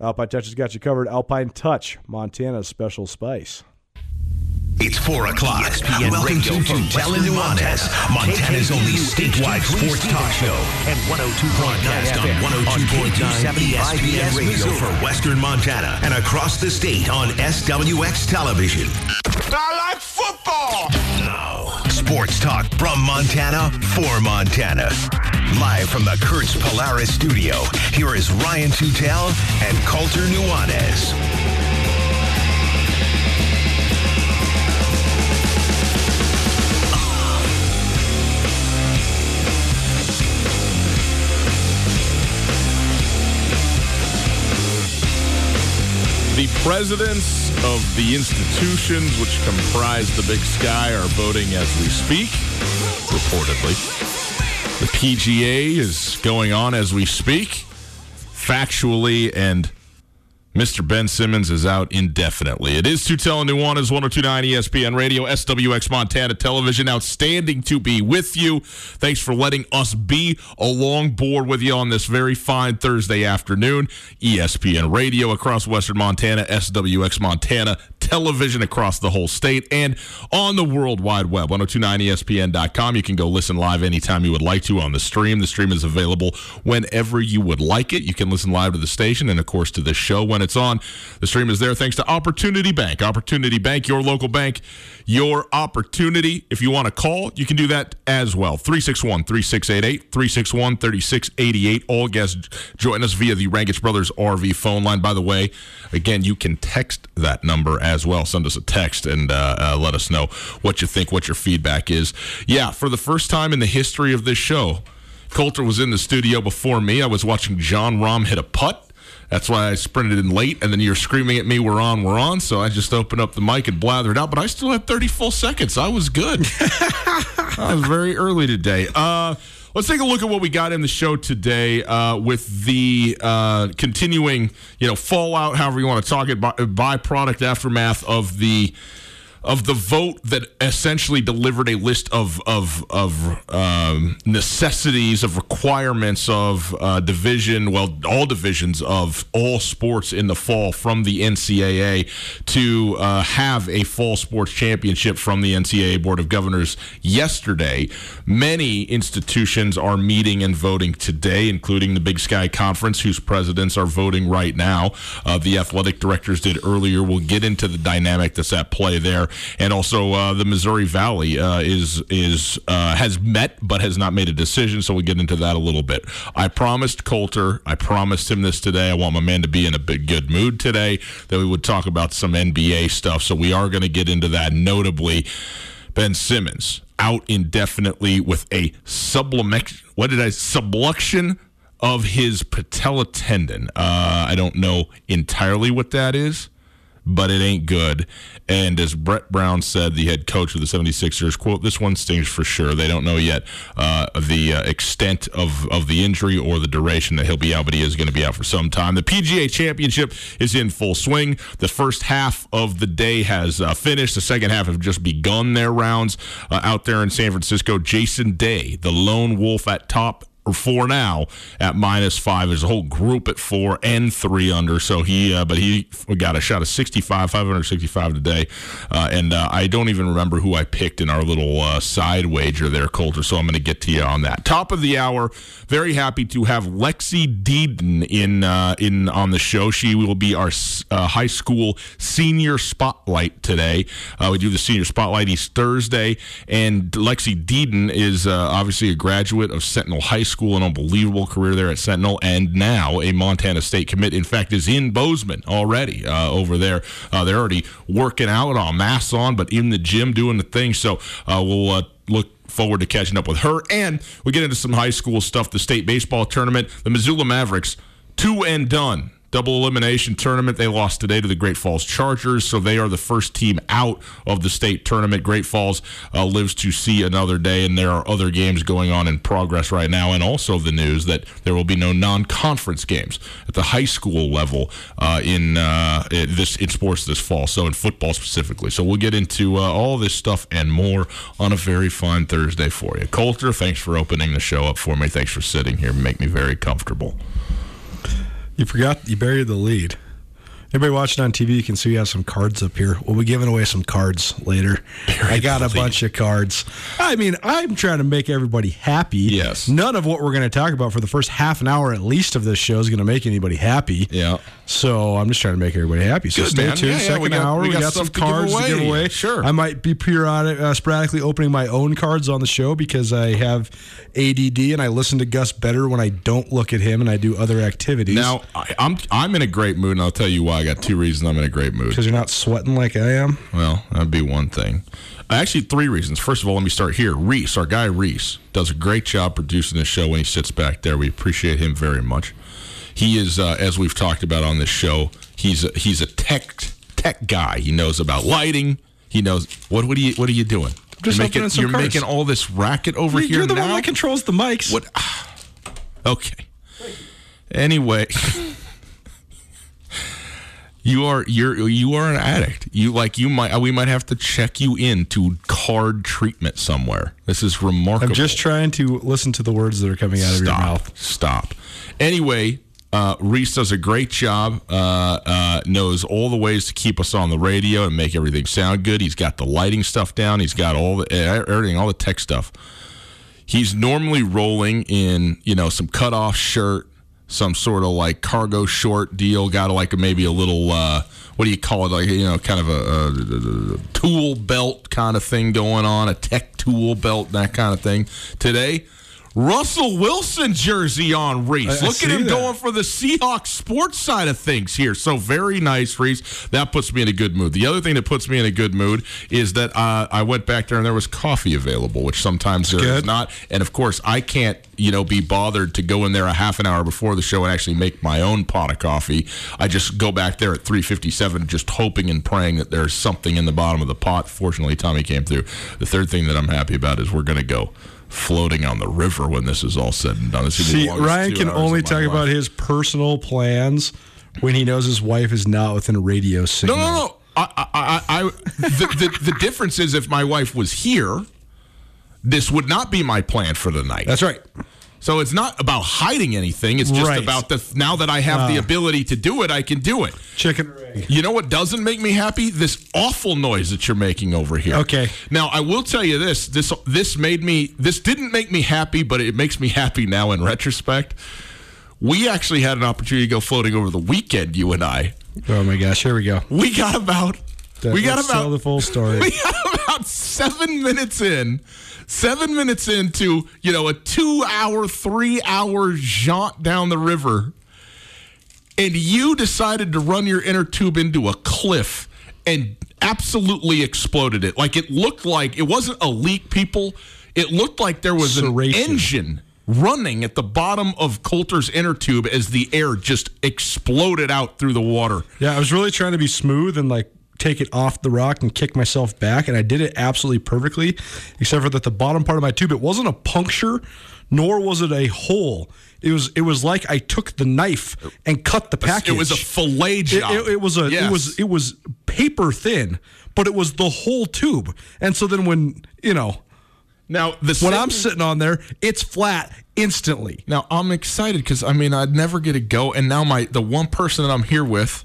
Alpine Touch has got you covered. Alpine Touch, Montana's special spice. It's 4 o'clock. ESPN Welcome Radio to Colter Nuanes, Montana's only statewide sports talk show. And 102.9 FM on 102.9 ESPN Radio for Western Montana and across the state on SWX Television. I like football! Now, sports talk from Montana for Montana. Live from the Kurtz Polaris studio, here is Ryan Tutel and Colter Nuanes. The presidents of the institutions which comprise the Big Sky are voting as we speak, reportedly. The PGA is going on as we speak, factually, and Mr. Ben Simmons is out indefinitely. It is Tutel and Nuanes, 102.9 ESPN Radio, SWX Montana Television. Outstanding to be with you. Thanks for letting us be alongboard with you on this very fine Thursday afternoon. ESPN Radio across Western Montana, SWX Montana Television across the whole state, and on the World Wide Web, 1029ESPN.com. You can go listen live anytime you would like to on the stream. The stream is available whenever you would like it. You can listen live to the station and, of course, to this show when it's on. The stream is there thanks to Opportunity Bank. Opportunity Bank, your local bank, your opportunity. If you want to call, you can do that as well. 361-3688, 361-3688. All guests join us via the Rankage Brothers RV phone line. By the way, again, you can text that number at as well. Send us a text and let us know what you think, what your feedback is. Yeah, for the first time in the history of this show, Colter was in the studio before me. I was watching John Rahm hit a putt. That's why I sprinted in late, and then you're screaming at me, we're on. So I just opened up the mic and blathered out, but I still had 30 full seconds. I was good. I was very early today. Let's take a look at what we got in the show today with the continuing, fallout, however you want to talk it, byproduct aftermath of the vote that essentially delivered a list of necessities, of requirements of all divisions of all sports in the fall from the NCAA to have a fall sports championship from the NCAA Board of Governors yesterday. Many institutions are meeting and voting today, including the Big Sky Conference, whose presidents are voting right now. The athletic directors did earlier. We'll get into the dynamic that's at play there. And also the Missouri Valley has met but has not made a decision, so we'll get into that a little bit. I promised Colter, I promised him this today. I want my man to be in a big good mood today, that we would talk about some NBA stuff, so we are going to get into that, notably Ben Simmons out indefinitely with a subluxation of his patella tendon. I don't know entirely what that is, but it ain't good. And as Brett Brown said, the head coach of the 76ers, quote, "This one stings for sure." They don't know yet the extent of the injury or the duration that he'll be out, but he is going to be out for some time. The PGA Championship is in full swing. The first half of the day has finished. The second half have just begun their rounds out there in San Francisco. Jason Day, the lone wolf at top, or four now at -5. There's a whole group at 4 and 3 under. So he got a shot of 565 today. And I don't even remember who I picked in our little side wager there, Colter. So I'm going to get to you on that. Top of the hour. Very happy to have Lexie Deden in on the show. She will be our high school senior spotlight today. We do the senior spotlight each Thursday, and Lexie Deden is obviously a graduate of Sentinel High School. An unbelievable career there at Sentinel, and now a Montana State commit. In fact, is in Bozeman already over there. They're already working out, all masks on, but in the gym doing the thing. So we'll look forward to catching up with her. And we get into some high school stuff, the state baseball tournament. The Missoula Mavericks, 2 and done. Double elimination tournament. They lost today to the Great Falls Chargers, so they are the first team out of the state tournament. Great Falls lives to see another day, and there are other games going on in progress right now, and also the news that there will be no non-conference games at the high school level in sports this fall, so in football specifically. So we'll get into all this stuff and more on a very fine Thursday for you. Colter, thanks for opening the show up for me. Thanks for sitting here and make me very comfortable. You forgot you buried the lead. Anybody watching on TV, you can see we have some cards up here. We'll be giving away some cards later. I got a bunch of cards. I mean, I'm trying to make everybody happy. Yes. None of what we're going to talk about for the first half an hour at least of this show is going to make anybody happy. Yeah. So I'm just trying to make everybody happy. So stay tuned. Second hour, we got some cards to give away. Sure. I might be sporadically opening my own cards on the show because I have ADD and I listen to Gus better when I don't look at him and I do other activities. Now, I'm in a great mood, and I'll tell you why. I got two reasons I'm in a great mood. Because you're not sweating like I am? Well, that'd be one thing. Actually, three reasons. First of all, let me start here. Reese, our guy Reese, does a great job producing the show when he sits back there. We appreciate him very much. He is, as we've talked about on this show, he's a tech guy. He knows about lighting. He knows what are you doing? You're making all this racket over here now. You're the one that controls the mics. What? Okay. Anyway. You are an addict. We might have to check you in to card treatment somewhere. This is remarkable. I'm just trying to listen to the words that are coming out of your mouth. Stop. Anyway, Reese does a great job, knows all the ways to keep us on the radio and make everything sound good. He's got the lighting stuff down. He's got all the tech stuff. He's normally rolling in, some cutoff shirt, some sort of like cargo short deal, got like maybe a little, what do you call it? Like, kind of a tool belt kind of thing going on, a tech tool belt, that kind of thing. Today, Russell Wilson jersey on, Reese. Look at him going for the Seahawks sports side of things here. So very nice, Reese. That puts me in a good mood. The other thing that puts me in a good mood is that I went back there and there was coffee available, which sometimes there is not. And, of course, I can't, be bothered to go in there a half an hour before the show and actually make my own pot of coffee. I just go back there at 3:57 just hoping and praying that there's something in the bottom of the pot. Fortunately, Tommy came through. The third thing that I'm happy about is we're going to go floating on the river when this is all said and done. See, Ryan can only talk about his personal plans when he knows his wife is not within a radio signal. No. The difference is if my wife was here, this would not be my plan for the night. That's right. So it's not about hiding anything. It's just about now that I have the ability to do it, I can do it. Chicken or egg. You know what doesn't make me happy? This awful noise that you're making over here. Okay. Now, I will tell you this. This didn't make me happy, but it makes me happy now in retrospect. We actually had an opportunity to go floating over the weekend, you and I. Oh, my gosh. Here we go. Tell the full story. We got about 7 minutes in. 7 minutes into, a 2 hour, 3 hour jaunt down the river, and you decided to run your inner tube into a cliff and absolutely exploded it. Like, it looked like it wasn't a leak, people. It looked like there was an engine running at the bottom of Colter's inner tube as the air just exploded out through the water. Yeah, I was really trying to be smooth and, take it off the rock and kick myself back, and I did it absolutely perfectly, except for that the bottom part of my tube, it wasn't a puncture, nor was it a hole. It was like I took the knife and cut the package. It was a fillet job. It was paper thin, but it was the whole tube. And so then when I'm sitting on there, it's flat instantly. Now I'm excited because I'd never get to go, and now the one person that I'm here with,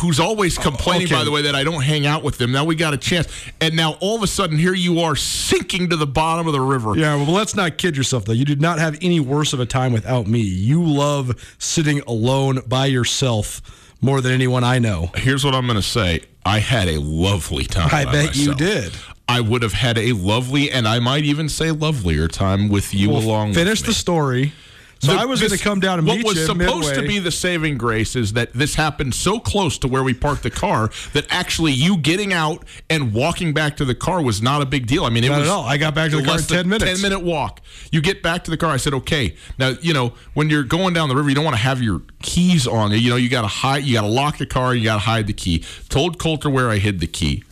who's always complaining, by the way, that I don't hang out with them. Now we got a chance. And now all of a sudden, here you are sinking to the bottom of the river. Yeah, well, let's not kid yourself, though. You did not have any worse of a time without me. You love sitting alone by yourself more than anyone I know. Here's what I'm going to say. I had a lovely time. I bet you did. I would have had a lovely, and I might even say lovelier time with you along with me. Finish the story. So I was going to come down and meet you midway. What was supposed to be the saving grace is that this happened so close to where we parked the car that actually you getting out and walking back to the car was not a big deal. I mean, it was not at all. I got back to the car in 10 minutes. 10-minute walk. You get back to the car. I said, okay. Now, when you're going down the river, you don't want to have your keys on. You got to hide. You got to lock the car. You got to hide the key. Told Colter where I hid the key.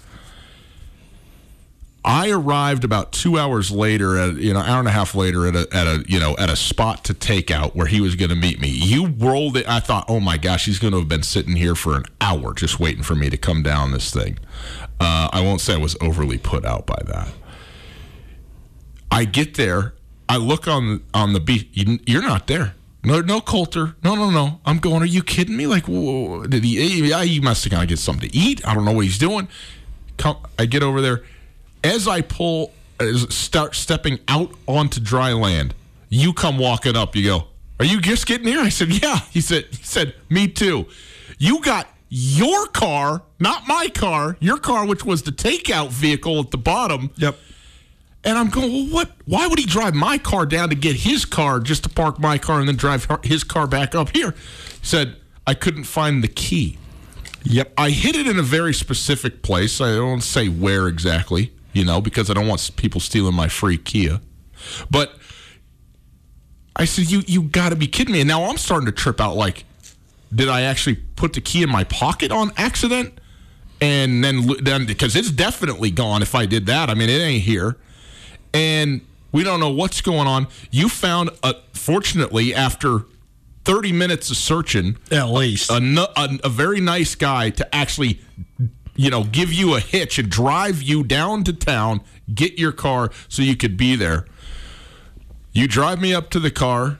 I arrived about 2 hours later, hour and a half later, at a spot to take out where he was going to meet me. You rolled it. I thought, oh my gosh, he's going to have been sitting here for an hour just waiting for me to come down this thing. I won't say I was overly put out by that. I get there, I look on the beach. You're not there. No, Colter. No. I'm going. Are you kidding me? Like, whoa, did he? He must have got to get something to eat. I don't know what he's doing. I get over there. As I start stepping out onto dry land, you come walking up. You go, are you just getting here? I said, yeah. He said, me too. You got your car, not my car, your car, which was the takeout vehicle at the bottom. Yep. And I'm going, well, what? Why would he drive my car down to get his car just to park my car and then drive his car back up here? He said, I couldn't find the key. Yep. I hid it in a very specific place. I don't say where exactly. Because I don't want people stealing my free Kia. But I said, you got to be kidding me. And now I'm starting to trip out, like, did I actually put the key in my pocket on accident? And then because it's definitely gone if I did that. I mean, it ain't here. And we don't know what's going on. You found, fortunately, after 30 minutes of searching, at least, a very nice guy to actually give you a hitch and drive you down to town, get your car so you could be there. You drive me up to the car.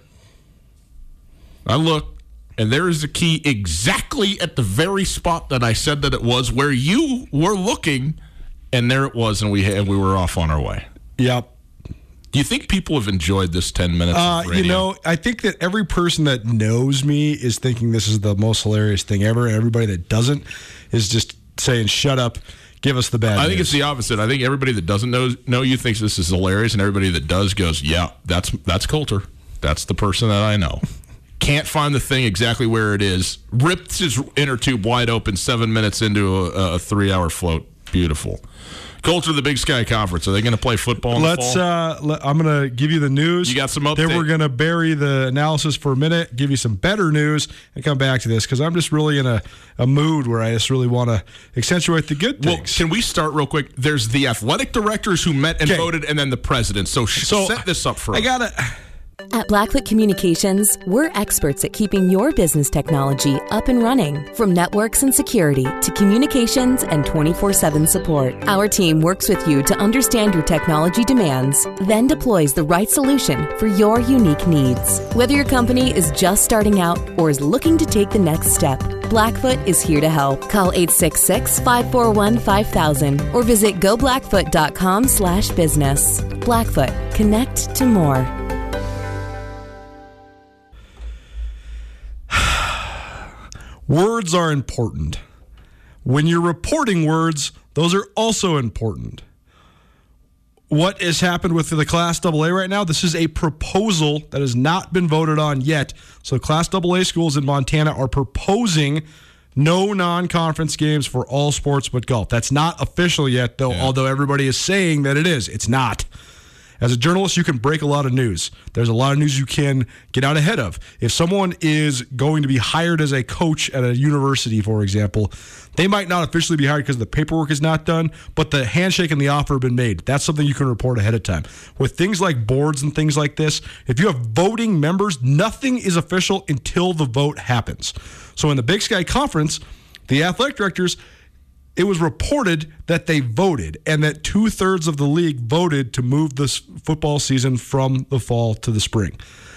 I look, and there is the key exactly at the very spot that I said that it was, where you were looking, and there it was, and we were off on our way. Yep. Do you think people have enjoyed this 10 minutes of radio? I think that every person that knows me is thinking this is the most hilarious thing ever, and everybody that doesn't is just saying, shut up, give us the bad news. I think it's the opposite. I think everybody that doesn't know you thinks this is hilarious, and everybody that does goes, yeah, that's Colter. That's the person that I know. Can't find the thing exactly where it is. Rips his inner tube wide open 7 minutes into a 3-hour float. Beautiful. Colter, the Big Sky Conference. Are they going to play football in the fall? I'm going to give you the news. You got some update? Then we're going to bury the analysis for a minute, give you some better news, and come back to this because I'm just really in a mood where I just really want to accentuate the good things. Well, can we start real quick? There's the athletic directors who met and voted, and then the president. So set this up for us. At Blacklit Communications, we're experts at keeping your business technology up and running. From networks and security to communications and 24/7 support, our team works with you to understand your technology demands, then deploys the right solution for your unique needs. Whether your company is just starting out or is looking to take the next step, Blackfoot is here to help. Call 866-541-5000 or visit goblackfoot.com/business. Blackfoot, connect to more. Words are important. When you're reporting words, those are also important. What has happened with the Class AA right now? This is a proposal that has not been voted on yet. So Class AA schools in Montana are proposing no non-conference games for all sports but golf. That's not official yet, though. Yeah. Although everybody is saying that it is. It's not. As a journalist, you can break a lot of news. There's a lot of news you can get out ahead of. If someone is going to be hired as a coach at a university, for example, they might not officially be hired because the paperwork is not done, but the handshake and the offer have been made. That's something you can report ahead of time. With things like boards and things like this, if you have voting members, nothing is official until the vote happens. So in the Big Sky Conference, the athletic directors, it was reported that they voted and that 2/3 of the league voted to move this football season from the fall to the spring.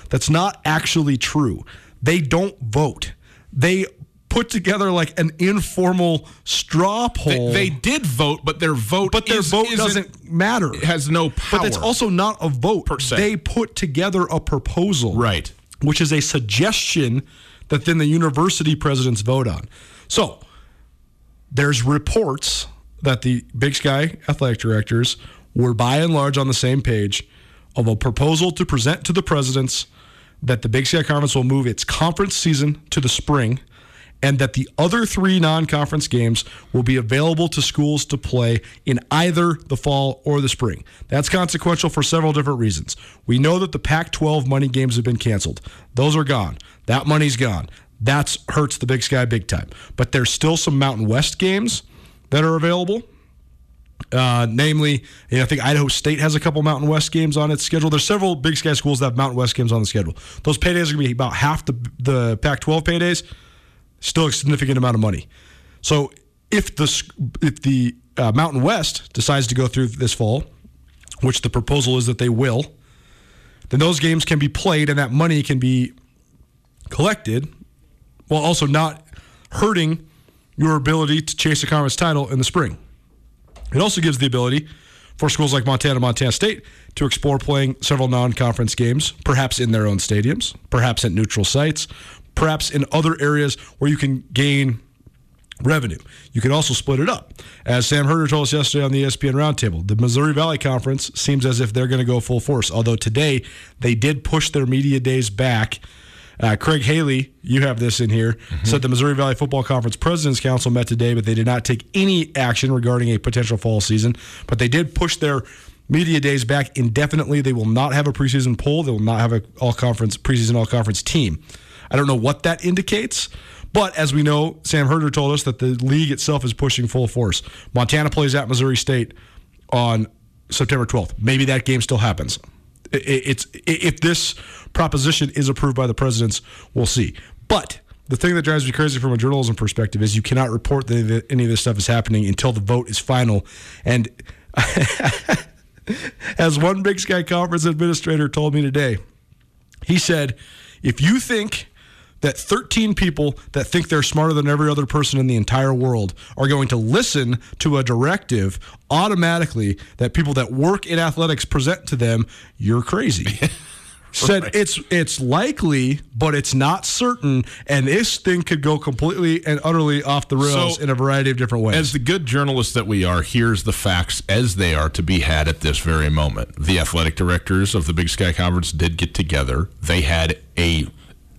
That's not actually true. They don't vote. They put together like an informal straw poll. They did vote, but their vote doesn't matter. It has no power. But it's also not a vote. They put together a proposal, right, which is a suggestion that then the university presidents vote on. So there's reports that the Big Sky athletic directors were by and large on the same page of a proposal to present to the presidents that the Big Sky Conference will move its conference season to the spring and that the other three non-conference games will be available to schools to play in either the fall or the spring. That's consequential for several different reasons. We know that the Pac-12 money games have been canceled. Those are gone. That money's gone. That hurts the Big Sky big time. But there's still some Mountain West games that are available. Namely, I think Idaho State has a couple Mountain West games on its schedule. There's several Big Sky schools that have Mountain West games on the schedule. Those paydays are going to be about half the Pac-12 paydays. Still a significant amount of money. So if the Mountain West decides to go through this fall, which the proposal is that they will, then those games can be played and that money can be collected, while also not hurting your ability to chase a conference title in the spring. It also gives the ability for schools like Montana State to explore playing several non-conference games, perhaps in their own stadiums, perhaps at neutral sites, perhaps in other areas where you can gain revenue. You can also split it up. As Sam Herder told us yesterday on the ESPN Roundtable, the Missouri Valley Conference seems as if they're going to go full force, although today they did push their media days back. Craig Haley, you have this in here, said the Missouri Valley Football Conference President's Council met today, but they did not take any action regarding a potential fall season. But they did push their media days back indefinitely. They will not have a preseason poll. They will not have an all-conference preseason all-conference team. I don't know what that indicates, but as we know, Sam Herder told us that the league itself is pushing full force. Montana plays at Missouri State on September 12th. Maybe that game still happens. If this proposition is approved by the presidents, we'll see. But the thing that drives me crazy from a journalism perspective is you cannot report that any of this stuff is happening until the vote is final. And as one Big Sky Conference administrator told me today, he said, if you think that 13 people that think they're smarter than every other person in the entire world are going to listen to a directive automatically that people that work in athletics present to them, you're crazy. said it's likely, but it's not certain, and this thing could go completely and utterly off the rails in a variety of different ways. As the good journalists that we are, here's the facts as they are to be had at this very moment. The athletic directors of the Big Sky Conference did get together. They had a,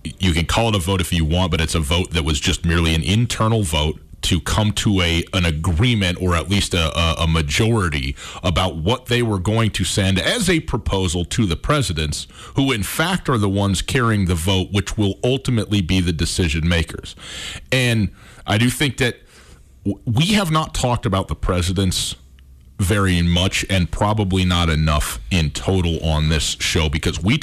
you can call it a vote if you want, but it's a vote that was just merely an internal vote to come to an agreement, or at least a majority, about what they were going to send as a proposal to the presidents, who in fact are the ones carrying the vote, which will ultimately be the decision makers. And I do think that we have not talked about the presidents very much, and probably not enough in total on this show, because when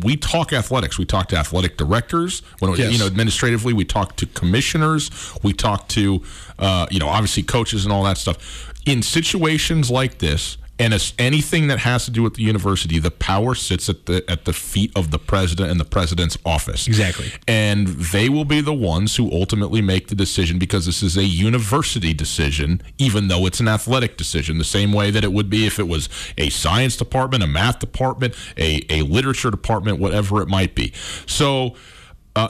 we talk athletics, we talk to athletic directors. Administratively, we talk to commissioners. We talk to obviously coaches and all that stuff. In situations like this, and anything that has to do with the university, the power sits at the feet of the president and the president's office. Exactly. And they will be the ones who ultimately make the decision, because this is a university decision, even though it's an athletic decision, the same way that it would be if it was a science department, a math department, a literature department, whatever it might be. So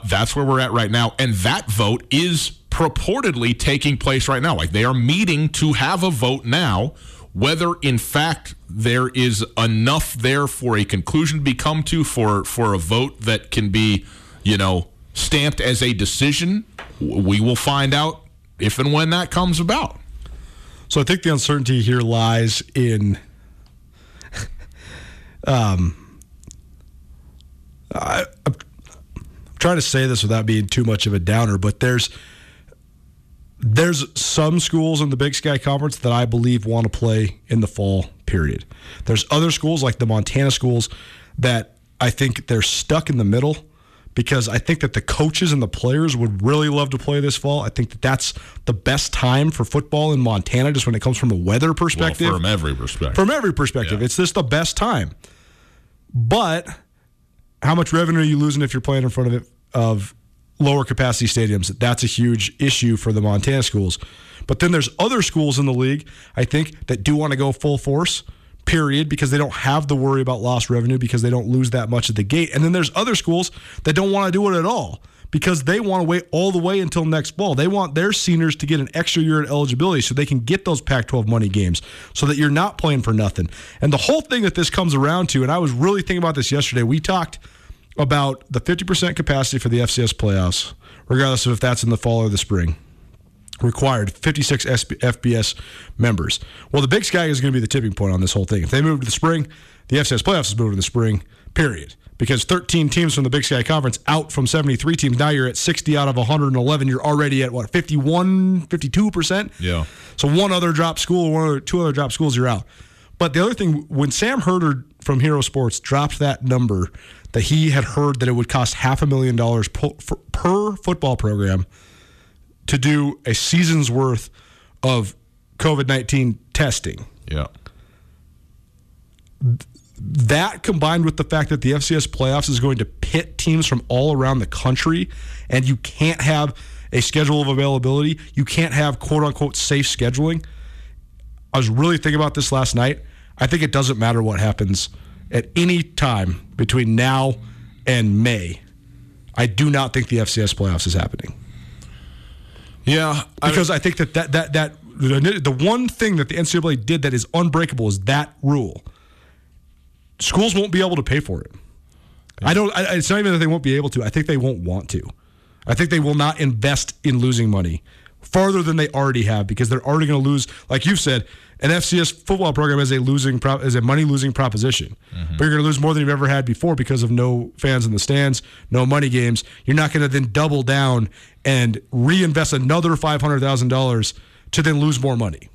that's where we're at right now. And that vote is purportedly taking place right now. Like, they are meeting to have a vote now. Whether, in fact, there is enough there for a conclusion to be come to, for a vote that can be, stamped as a decision, we will find out if and when that comes about. So I think the uncertainty here lies in I'm trying to say this without being too much of a downer, but there's some schools in the Big Sky Conference that I believe want to play in the fall period. There's other schools, like the Montana schools, that I think they're stuck in the middle, because I think that the coaches and the players would really love to play this fall. I think that that's the best time for football in Montana, just when it comes from a weather perspective. Well, from every perspective. From every perspective. Yeah. It's just the best time. But how much revenue are you losing if you're playing in front of lower capacity stadiums? That's a huge issue for the Montana schools. But then there's other schools in the league, I think, that do want to go full force, period, because they don't have the worry about lost revenue, because they don't lose that much at the gate. And then there's other schools that don't want to do it at all, because they want to wait all the way until next fall. They want their seniors to get an extra year at eligibility so they can get those Pac-12 money games, so that you're not playing for nothing. And the whole thing that this comes around to, and I was really thinking about this yesterday, we talked about the 50% capacity for the FCS playoffs, regardless of if that's in the fall or the spring, required 56 FBS members. Well, the Big Sky is going to be the tipping point on this whole thing. If they move to the spring, the FCS playoffs is moving to the spring, period. Because 13 teams from the Big Sky Conference out from 73 teams, now you're at 60 out of 111. You're already at, 51, 52%? Yeah. So two other drop schools, you're out. But the other thing, when Sam Herter from Hero Sports dropped that number, that he had heard that it would cost $500,000 per football program to do a season's worth of COVID-19 testing. Yeah. That, combined with the fact that the FCS playoffs is going to pit teams from all around the country, and you can't have a schedule of availability, you can't have quote-unquote safe scheduling. I was really thinking about this last night. I think it doesn't matter what happens at any time between now and May. I do not think the FCS playoffs is happening. Yeah. Because I think that the one thing that the NCAA did that is unbreakable is that rule. Schools won't be able to pay for it. Yeah. It's not even that they won't be able to. I think they won't want to. I think they will not invest in losing money farther than they already have, because they're already going to lose, like you've said, an FCS football program is a money-losing proposition. Mm-hmm. But you're going to lose more than you've ever had before because of no fans in the stands, no money games. You're not going to then double down and reinvest another $500,000 to then lose more money.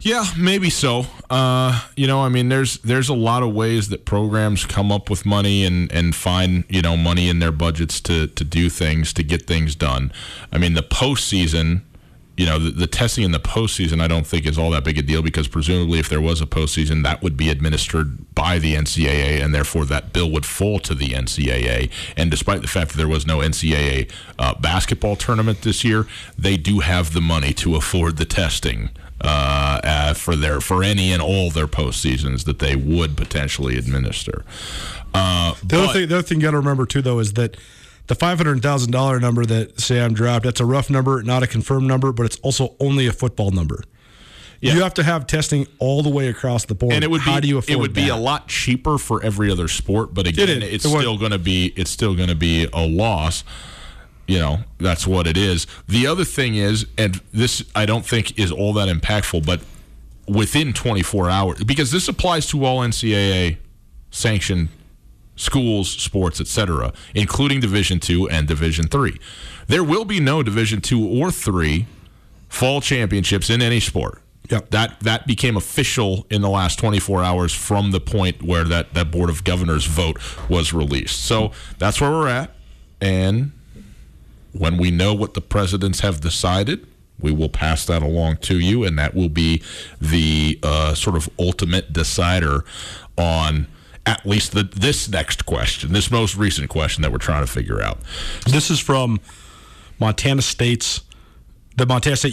Yeah, maybe so. There's a lot of ways that programs come up with money and find, money in their budgets to do things, to get things done. I mean, the postseason, the testing in the postseason I don't think is all that big a deal, because presumably if there was a postseason, that would be administered by the NCAA, and therefore that bill would fall to the NCAA. And despite the fact that there was no NCAA basketball tournament this year, they do have the money to afford the testing for any and all their postseasons that they would potentially administer. The other thing you got to remember too, though, is that the $500,000 number that Sam dropped, that's a rough number, not a confirmed number, but it's also only a football number. Yeah. You have to have testing all the way across the board. And it would be a lot cheaper for every other sport, but again, it's still going to be a loss. You know, that's what it is. The other thing is, and this I don't think is all that impactful, but within 24 hours, because this applies to all NCAA sanctioned schools, sports, etc., including Division II and Division III. There will be no Division II or III fall championships in any sport. Yep. That became official in the last 24 hours from the point where that Board of Governors vote was released. So that's where we're at. And when we know what the presidents have decided, we will pass that along to you, and that will be the sort of ultimate decider on at least this next question, this most recent question that we're trying to figure out. This is from the Montana State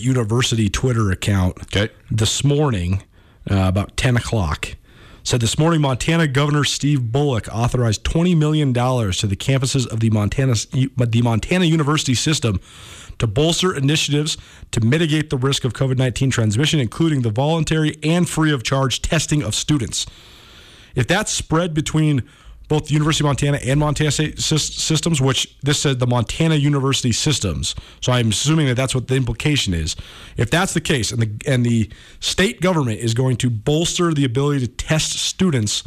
University Twitter account. Okay. This morning, about 10 o'clock, said, "This morning, Montana Governor Steve Bullock authorized $20 million to the campuses of the Montana University system to bolster initiatives to mitigate the risk of COVID-19 transmission, including the voluntary and free-of-charge testing of students. If that's spread between both the University of Montana and Montana State systems," which this said the Montana University systems, so I'm assuming that that's what the implication is. If that's the case, and the state government is going to bolster the ability to test students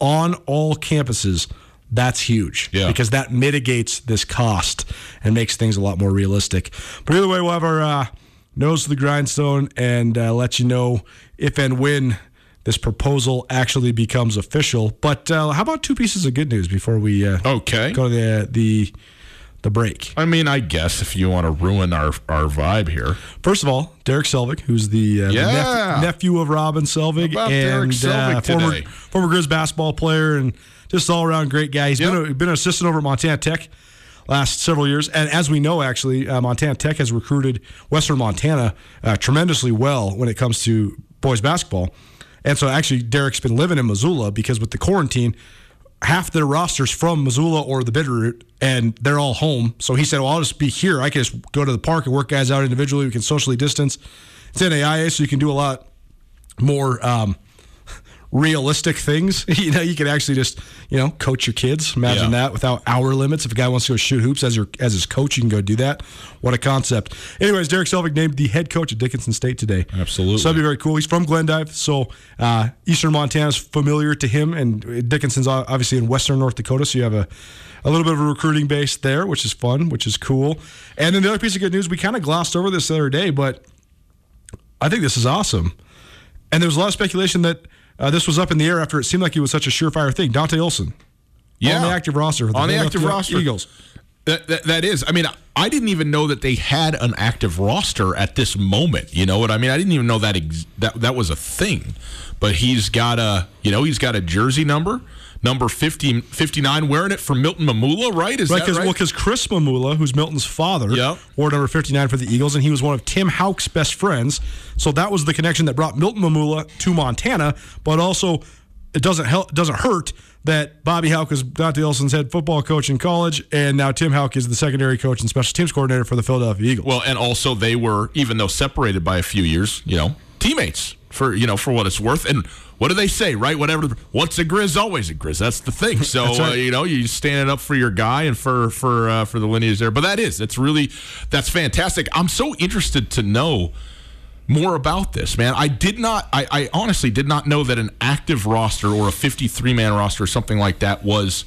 on all campuses, that's huge. Yeah. Because that mitigates this cost and makes things a lot more realistic. But either way, we'll have our nose to the grindstone and let you know if and when this proposal actually becomes official. But how about two pieces of good news before we go to the break? I mean, I guess if you want to ruin our vibe here. First of all, Derek Selvig, who's the nephew of Robin Selvig, and former Grizz basketball player and just all-around great guy. He's been an assistant over at Montana Tech last several years. And as we know, actually, Montana Tech has recruited Western Montana tremendously well when it comes to boys basketball. And so actually Derek's been living in Missoula because with the quarantine, half their roster's from Missoula or the Bitterroot, and they're all home. So he said, well, I'll just be here. I can just go to the park and work guys out individually. We can socially distance. It's NAIA, so you can do a lot more realistic things. You know, you can actually just, coach your kids. Imagine that without hour limits. If a guy wants to go shoot hoops as his coach, you can go do that. What a concept. Anyways, Derek Selvig named the head coach at Dickinson State today. Absolutely. So that'd be very cool. He's from Glendive, so Eastern Montana's familiar to him, and Dickinson's obviously in Western North Dakota, so you have a little bit of a recruiting base there, which is fun, which is cool. And then the other piece of good news, we kind of glossed over this the other day, but I think this is awesome. And there was a lot of speculation that this was up in the air after it seemed like it was such a surefire thing. Dante Olson, on the active roster. For the Eagles. That is. I mean, I didn't even know that they had an active roster at this moment. You know what I mean? I didn't even know that was a thing. But he's got a jersey number 59, wearing it for Milton Mamula, right? Is that right? Well, because Chris Mamula, who's Milton's father, wore number 59 for the Eagles, and he was one of Tim Houck's best friends. So that was the connection that brought Milton Mamula to Montana, but also it doesn't hurt that Bobby Houck is Dante Olson's head football coach in college, and now Tim Houck is the secondary coach and special teams coordinator for the Philadelphia Eagles. Well, and also they were, even though separated by a few years, teammates for what it's worth. And what do they say, right? Once a Grizz, always a Grizz. That's the thing. So right. You standing up for your guy and for the lineage there. But that's fantastic. I'm so interested to know more about this, man. I honestly did not know that an active roster or a 53-man roster or something like that was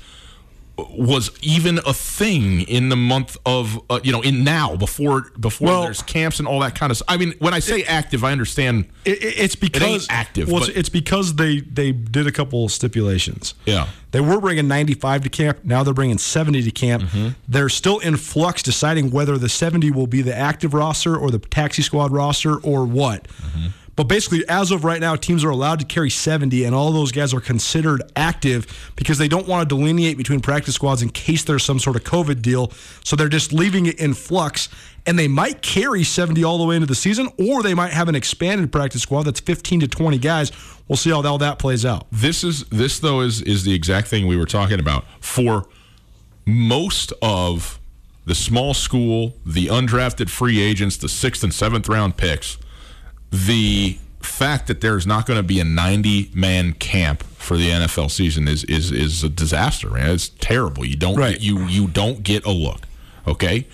even a thing in the month of before there's camps and all that kind of stuff. I mean, when I say active, I understand it's because it ain't active. Well, it's because they did a couple stipulations. Yeah, they were bringing 95 to camp. Now they're bringing 70 to camp. Mm-hmm. They're still in flux, deciding whether the 70 will be the active roster or the taxi squad roster or what. Mm-hmm. But basically, as of right now, teams are allowed to carry 70, and all those guys are considered active because they don't want to delineate between practice squads in case there's some sort of COVID deal. So they're just leaving it in flux, and they might carry 70 all the way into the season, or they might have an expanded practice squad that's 15 to 20 guys. We'll see how all that plays out. This, though, is the exact thing we were talking about. For most of the small school, the undrafted free agents, the 6th and 7th round picks, the fact that there's not going to be a 90-man camp for the NFL season is a disaster, man. It's terrible. You don't get a look, okay?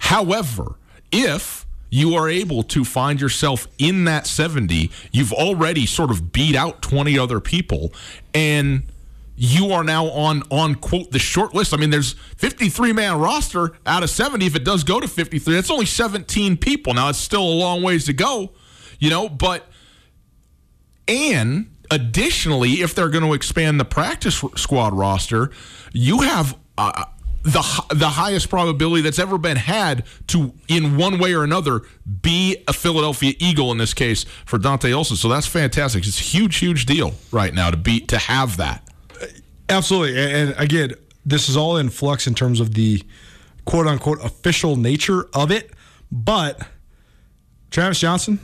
However, if you are able to find yourself in that 70, you've already sort of beat out 20 other people, and you are now on quote, the short list. I mean, there's 53-man roster out of 70. If it does go to 53, that's only 17 people. Now, it's still a long ways to go, you know, but, and additionally, if they're going to expand the practice squad roster, you have the highest probability that's ever been had to, in one way or another, be a Philadelphia Eagle, in this case, for Dante Olson. So that's fantastic. It's a huge, huge deal right now to have that. Absolutely. And again, this is all in flux in terms of the quote-unquote official nature of it. But Travis Johnson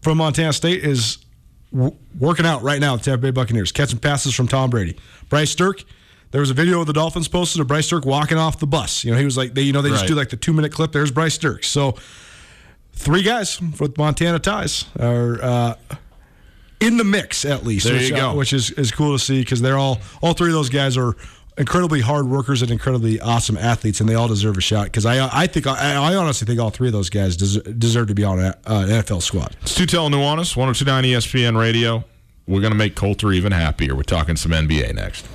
from Montana State is working out right now at the Tampa Bay Buccaneers, catching passes from Tom Brady. Bryce Sterk, there was a video of the Dolphins posted of Bryce Sterk walking off the bus. You know, he was like, they just do like the 2-minute clip. There's Bryce Sterk. So three guys with Montana ties are in the mix, at least, which is cool to see, because they're all three of those guys are incredibly hard workers and incredibly awesome athletes, and they all deserve a shot. Because I honestly think all three of those guys deserve to be on an NFL squad. It's Colter Nuanes, 102.9 ESPN Radio. We're going to make Colter even happier. We're talking some NBA next.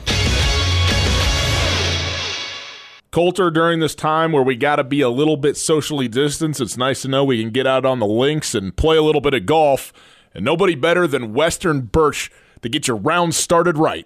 Colter, during this time where we got to be a little bit socially distanced, it's nice to know we can get out on the links and play a little bit of golf. And nobody better than Western Birch to get your round started right.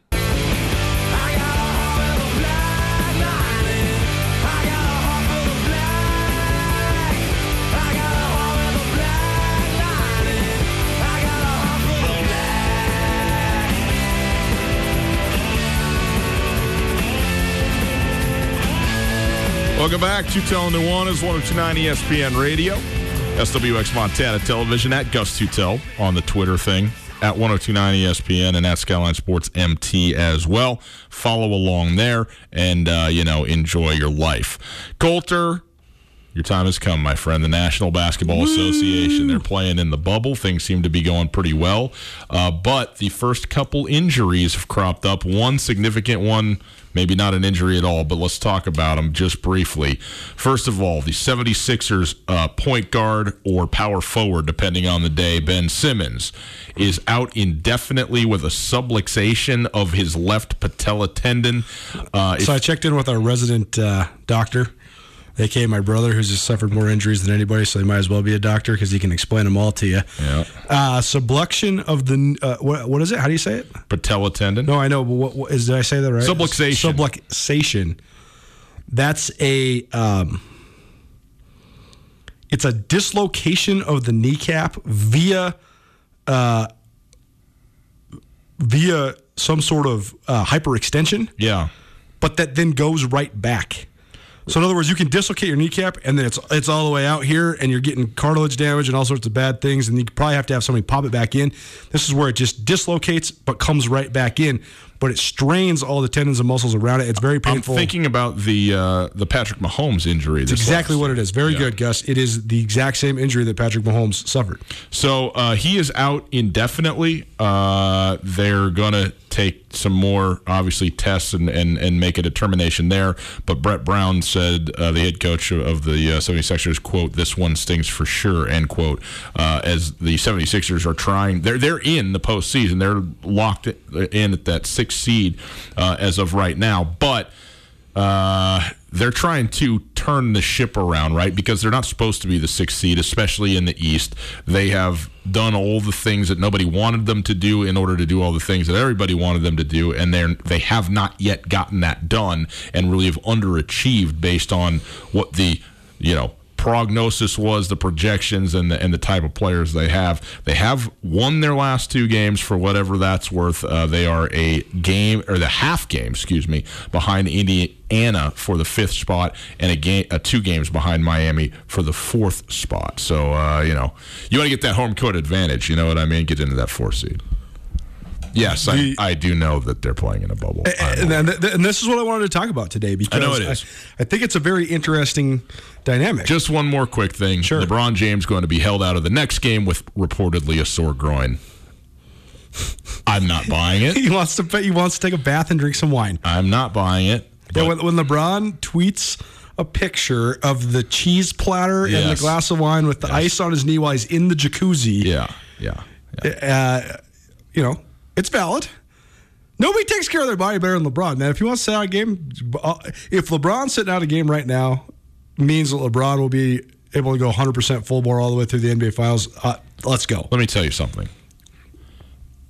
Welcome back to Colter Nuanes, 102.9 ESPN Radio, SWX Montana Television, at Gus Tutel on the Twitter thing, at 102.9 ESPN, and at Skyline Sports MT as well. Follow along there and, enjoy your life. Colter, your time has come, my friend. The National Basketball Association, they're playing in the bubble. Things seem to be going pretty well. But the first couple injuries have cropped up, one significant one. Maybe not an injury at all, but let's talk about them just briefly. First of all, the 76ers point guard or power forward, depending on the day, Ben Simmons, is out indefinitely with a subluxation of his left patella tendon. So I checked in with our resident doctor, a.k.a. my brother, who's just suffered more injuries than anybody, so he might as well be a doctor because he can explain them all to you. Yeah. Subluxation of the what is it? How do you say it? Patella tendon. No, I know, but did I say that right? Subluxation. Subluxation. That's a it's a dislocation of the kneecap via some sort of hyperextension. Yeah. But that then goes right back. So in other words, you can dislocate your kneecap, and then it's all the way out here, and you're getting cartilage damage and all sorts of bad things, and you probably have to have somebody pop it back in. This is where it just dislocates but comes right back in, but it strains all the tendons and muscles around it. It's very painful. I'm thinking about the Patrick Mahomes injury. It's exactly what it is. Very good, Gus. It is the exact same injury that Patrick Mahomes suffered. So he is out indefinitely. They're going to take some more, obviously, tests and make a determination there. But Brett Brown said, the head coach of the 76ers, quote, "This one stings for sure," end quote, as the 76ers are trying. They're in the postseason. They're locked in at that 6th seed as of right now. But they're trying to turn the ship around, right? Because they're not supposed to be the 6th seed, especially in the East. They have done all the things that nobody wanted them to do in order to do all the things that everybody wanted them to do, and they have not yet gotten that done and really have underachieved based on what the, prognosis was, the projections, and the type of players they have. They have won their last two games for whatever that's worth. They are a half game behind Indiana for the 5th spot, and two games behind Miami for the 4th spot. So you want to get that home court advantage. You know what I mean? Get into that 4th seed. Yes, I do know that they're playing in a bubble. And this is what I wanted to talk about today, because I know it is. I think it's a very interesting dynamic. Just one more quick thing. Sure. LeBron James going to be held out of the next game with reportedly a sore groin. I'm not buying it. He wants to take a bath and drink some wine. I'm not buying it. Yeah, when LeBron tweets a picture of the cheese platter and the glass of wine with the ice on his knee while he's in the jacuzzi. Yeah. It's valid. Nobody takes care of their body better than LeBron. Now, if you want to sit out a game, if LeBron's sitting out a game right now, means that LeBron will be able to go 100% full bore all the way through the NBA Finals, let's go. Let me tell you something.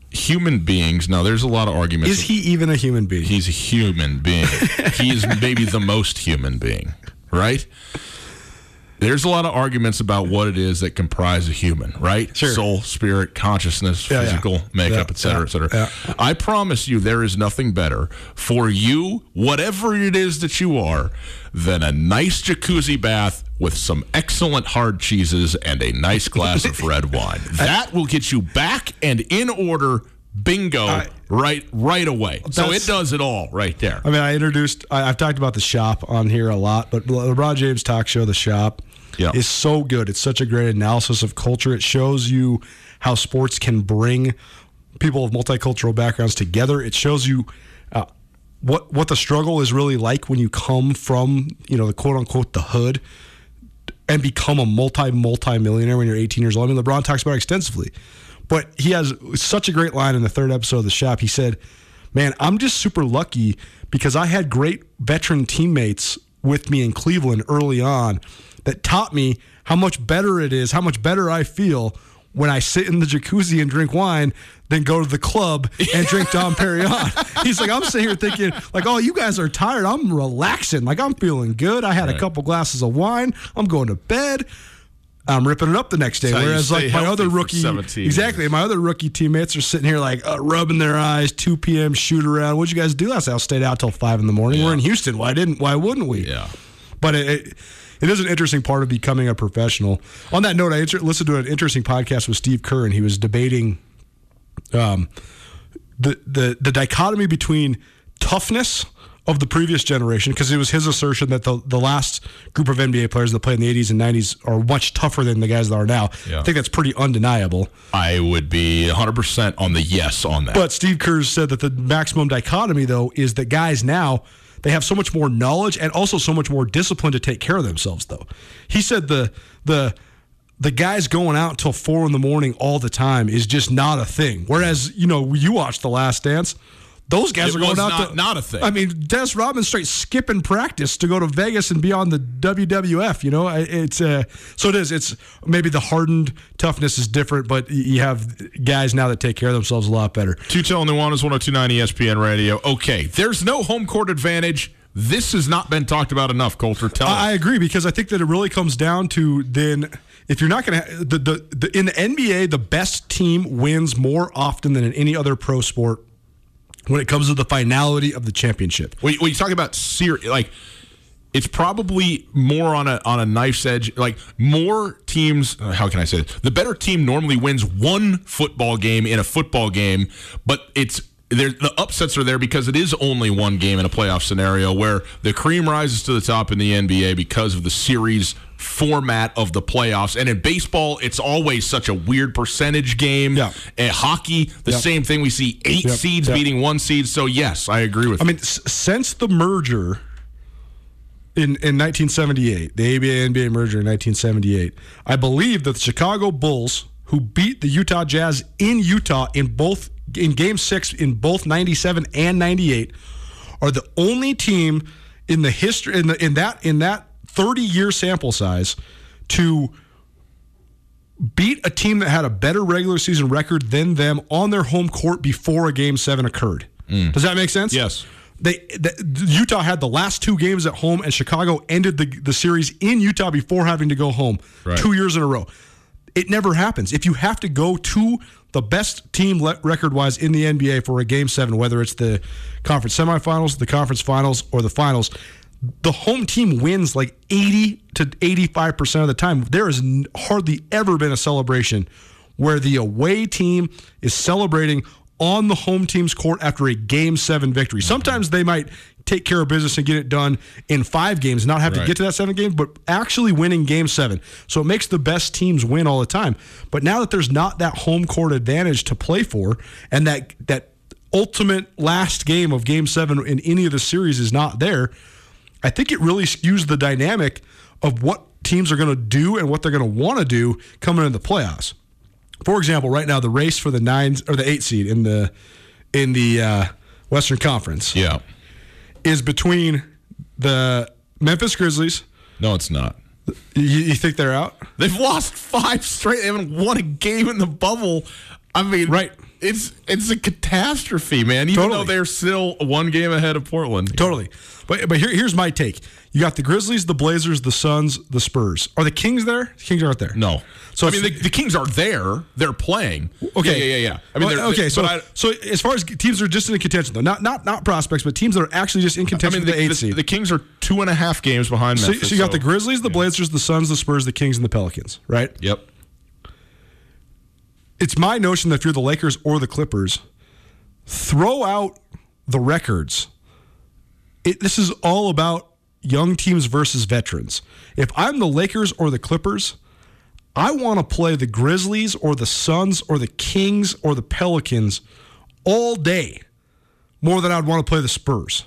Human beings, now there's a lot of arguments. Is he even a human being? He's a human being. He is maybe the most human being, right? There's a lot of arguments about what it is that comprise a human, right? Sure. Soul, spirit, consciousness, physical makeup, et cetera, et cetera. Yeah. I promise you there is nothing better for you, whatever it is that you are, than a nice jacuzzi bath with some excellent hard cheeses and a nice glass of red wine. That will get you back and in order. Bingo, right away. So it does it all right there. I mean, I've talked about The Shop on here a lot, but LeBron James' talk show, The Shop, is so good. It's such a great analysis of culture. It shows you how sports can bring people of multicultural backgrounds together. It shows you what the struggle is really like when you come from, the quote-unquote the hood and become a multi-millionaire when you're 18 years old. I mean, LeBron talks about it extensively. But he has such a great line in the 3rd episode of The Shop. He said, "Man, I'm just super lucky because I had great veteran teammates with me in Cleveland early on that taught me how much better it is, how much better I feel when I sit in the jacuzzi and drink wine than go to the club and drink Dom Perignon." He's like, "I'm sitting here thinking, oh, you guys are tired. I'm relaxing. I'm feeling good. I had a couple glasses of wine. I'm going to bed. I'm ripping it up the next day." Whereas my other rookie teammates are sitting here rubbing their eyes, 2 p.m. shoot around. What'd you guys do last night? I stayed out till 5 in the morning. Yeah. We're in Houston. Why wouldn't we? Yeah. But it is an interesting part of becoming a professional. On that note, I listened to an interesting podcast with Steve Kerr, and he was debating the dichotomy between toughness of the previous generation, because it was his assertion that the last group of NBA players that played in the 80s and 90s are much tougher than the guys that are now. Yeah. I think that's pretty undeniable. I would be 100% on the yes on that. But Steve Kerr said that the maximum dichotomy, though, is that guys now, they have so much more knowledge and also so much more discipline to take care of themselves, though. He said the guys going out until 4 in the morning all the time is just not a thing. Whereas, you watch The Last Dance, those guys are going out. Not a thing. I mean, Dennis Rodman straight skipping practice to go to Vegas and be on the WWF. So it is. It's maybe the hardened toughness is different, but you have guys now that take care of themselves a lot better. Colter Nuanes, 102.9 ESPN Radio. Okay, there's no home court advantage. This has not been talked about enough, Colter. I agree, because I think that it really comes down to then if you're not going to the in the NBA, the best team wins more often than in any other pro sport when it comes to the finality of the championship. When you talk about it's probably more on a knife's edge. Like, more teams, how can I say this? The better team normally wins one football game in a football game, but it's the upsets are there because it is only one game in a playoff scenario where the cream rises to the top in the NBA because of the series format of the playoffs. And in baseball, it's always such a weird percentage game. Yeah. And hockey, the same thing. We see eight seeds beating one seed. So, yes, I agree with you. I mean, since the merger in 1978, the ABA-NBA merger in 1978, I believe that the Chicago Bulls, who beat the Utah Jazz in Utah in Game 6 in both 97 and 98, are the only team in the history in that 30-year sample size to beat a team that had a better regular season record than them on their home court before a Game 7 occurred. Mm. Does that make sense? Yes. Utah had the last two games at home, and Chicago ended the series in Utah before having to go home 2 years in a row. It never happens. If you have to go to the best team record-wise in the NBA for a Game 7, whether it's the conference semifinals, the conference finals, or the finals, the home team wins like 80 to 85% of the time. There has hardly ever been a celebration where the away team is celebrating on the home team's court after a Game 7 victory. Sometimes they might take care of business and get it done in 5 games, not have to get to that 7th game, but actually winning Game 7. So it makes the best teams win all the time. But now that there's not that home court advantage to play for, and that ultimate last game of Game 7 in any of the series is not there, I think it really skews the dynamic of what teams are going to do and what they're going to want to do coming into the playoffs. For example, right now the race for the 8 seed in the Western Conference is between the Memphis Grizzlies. No, it's not. You think they're out? They've lost 5 straight. They haven't won a game in the bubble. I mean, it's a catastrophe, man. Even though they're still one game ahead of Portland. Totally. But here's my take. You got the Grizzlies, the Blazers, the Suns, the Spurs. Are the Kings there? The Kings aren't there. No. So I mean, the Kings are there. They're playing. Okay. Yeah. I mean, so as far as teams are just in contention, though, not prospects, but teams that are actually just in contention for the 8th seed. The Kings are 2.5 games behind Memphis. So you got the Grizzlies, the Blazers, the Suns, the Spurs, the Kings, and the Pelicans, right? Yep. It's my notion that if you're the Lakers or the Clippers, throw out the records. This is all about young teams versus veterans. If I'm the Lakers or the Clippers, I want to play the Grizzlies or the Suns or the Kings or the Pelicans all day more than I would want to play the Spurs,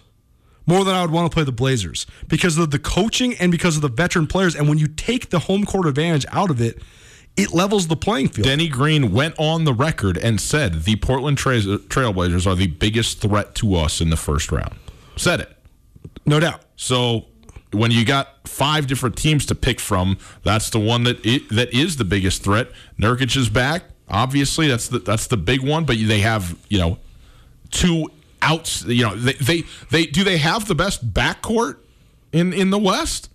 more than I would want to play the Blazers, because of the coaching and because of the veteran players. And when you take the home court advantage out of it, it levels the playing field. Denny Green went on the record and said the Portland Trailblazers are the biggest threat to us in the first round. Said it. No doubt. So when you got 5 different teams to pick from, that's the one that is the biggest threat. Nurkic is back. Obviously, that's the big one. But they have, 2 outs. They have the best backcourt in the West.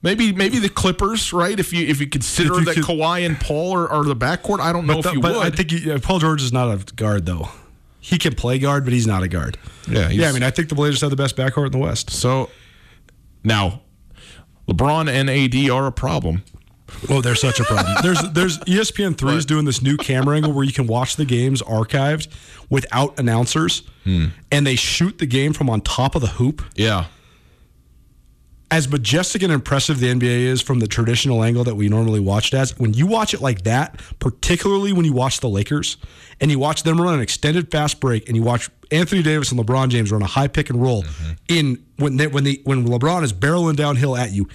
Maybe the Clippers, right? If you consider that Kawhi and Paul are the backcourt, I don't know if you would. I think Paul George is not a guard, though. He can play guard, but he's not a guard. Yeah. I mean, I think the Blazers have the best backcourt in the West. So now, LeBron and AD are a problem. Oh, they're such a problem. There's ESPN3 is doing this new camera angle where you can watch the games archived without announcers, and they shoot the game from on top of the hoop. Yeah. As majestic and impressive the NBA is from the traditional angle that we normally watch it as, when you watch it like that, particularly when you watch the Lakers and you watch them run an extended fast break and you watch Anthony Davis and LeBron James run a high pick and roll when LeBron is barreling downhill at you,